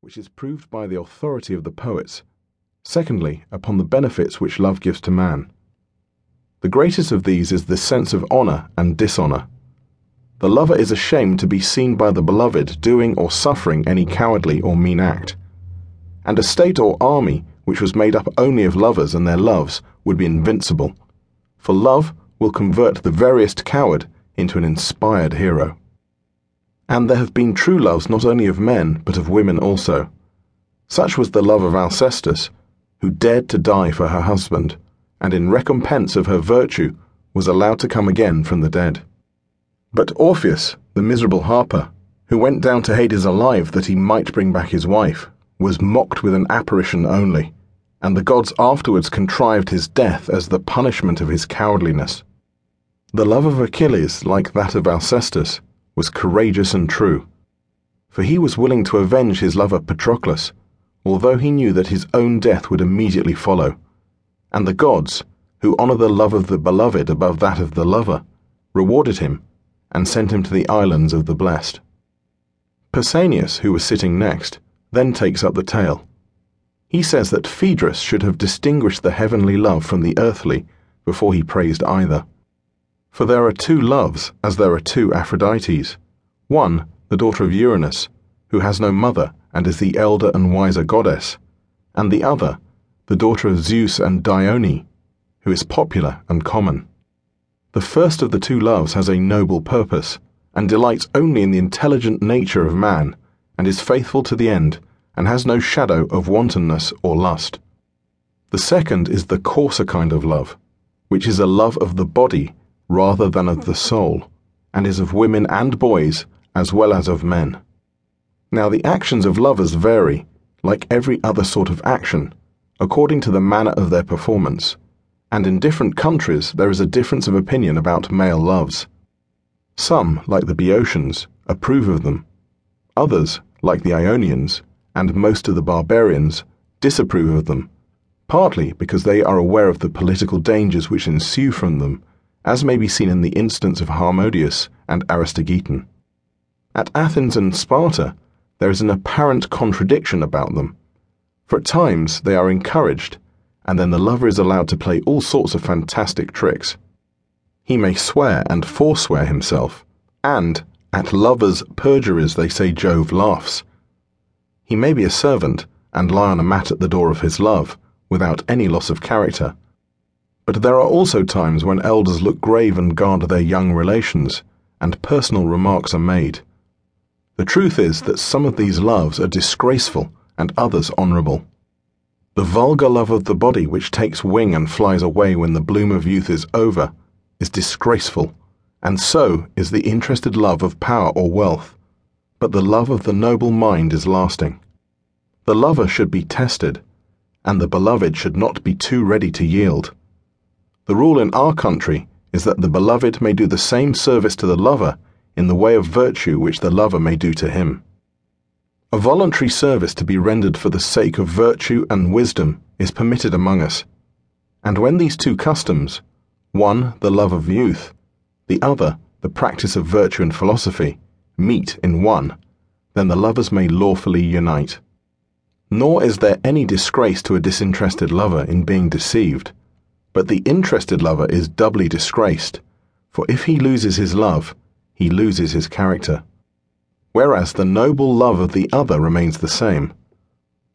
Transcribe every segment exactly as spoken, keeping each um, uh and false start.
which is proved by the authority of the poets. Secondly, upon the benefits which love gives to man. The greatest of these is the sense of honour and dishonour. The lover is ashamed to be seen by the beloved doing or suffering any cowardly or mean act, and a state or army which was made up only of lovers and their loves would be invincible, for love will convert the veriest coward into an inspired hero. And there have been true loves not only of men but of women also. Such was the love of Alcestis, who dared to die for her husband, and in recompense of her virtue was allowed to come again from the dead. But Orpheus, the miserable harper, who went down to Hades alive that he might bring back his wife, was mocked with an apparition only, and the gods afterwards contrived his death as the punishment of his cowardliness. The love of Achilles, like that of Alcestis, was courageous and true, for he was willing to avenge his lover Patroclus, although he knew that his own death would immediately follow. And the gods, who honour the love of the beloved above that of the lover, rewarded him and sent him to the islands of the blessed. Pausanias, who was sitting next, then takes up the tale. He says that Phaedrus should have distinguished the heavenly love from the earthly before he praised either. For there are two loves as there are two Aphrodites, one, the daughter of Uranus, who has no mother and is the elder and wiser goddess, and the other, the daughter of Zeus and Dione, who is popular and common. The first of the two loves has a noble purpose, and delights only in the intelligent nature of man, and is faithful to the end, and has no shadow of wantonness or lust. The second is the coarser kind of love, which is a love of the body rather than of the soul, and is of women and boys as well as of men. Now the actions of lovers vary, like every other sort of action, according to the manner of their performance, and in different countries there is a difference of opinion about male loves. Some, like the Boeotians, approve of them. Others, like the Ionians, and most of the barbarians, disapprove of them, partly because they are aware of the political dangers which ensue from them, as may be seen in the instance of Harmodius and Aristogiton. At Athens and Sparta, there is an apparent contradiction about them. For at times they are encouraged, and then the lover is allowed to play all sorts of fantastic tricks. He may swear and forswear himself, and at lovers' perjuries they say Jove laughs. He may be a servant and lie on a mat at the door of his love, without any loss of character. But there are also times when elders look grave and guard their young relations, and personal remarks are made. The truth is that some of these loves are disgraceful, and others honourable. The vulgar love of the body, which takes wing and flies away when the bloom of youth is over, is disgraceful, and so is the interested love of power or wealth, but the love of the noble mind is lasting. The lover should be tested, and the beloved should not be too ready to yield. The rule in our country is that the beloved may do the same service to the lover in the way of virtue which the lover may do to him. A voluntary service to be rendered for the sake of virtue and wisdom is permitted among us, and when these two customs, one the love of youth, the other the practice of virtue and philosophy, meet in one, then the lovers may lawfully unite. Nor is there any disgrace to a disinterested lover in being deceived, but the interested lover is doubly disgraced, for if he loses his love, he loses his character. Whereas the noble love of the other remains the same,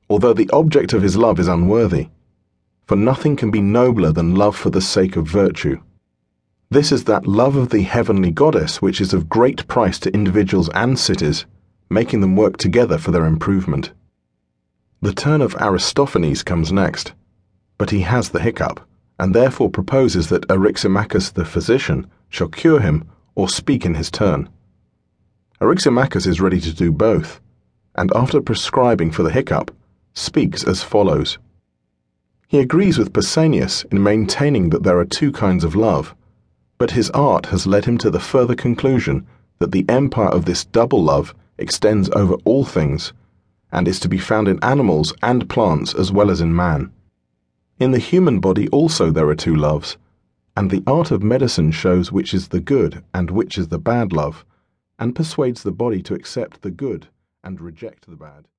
although the object of his love is unworthy, for nothing can be nobler than love for the sake of virtue. This is that love of the heavenly goddess which is of great price to individuals and cities, making them work together for their improvement. The turn of Aristophanes comes next, but he has the hiccup, and therefore proposes that Eryximachus the physician shall cure him or speak in his turn. Eryximachus is ready to do both, and after prescribing for the hiccup, speaks as follows. He agrees with Pausanias in maintaining that there are two kinds of love, but his art has led him to the further conclusion that the empire of this double love extends over all things, and is to be found in animals and plants as well as in man. In the human body also there are two loves, and the art of medicine shows which is the good and which is the bad love, and persuades the body to accept the good and reject the bad.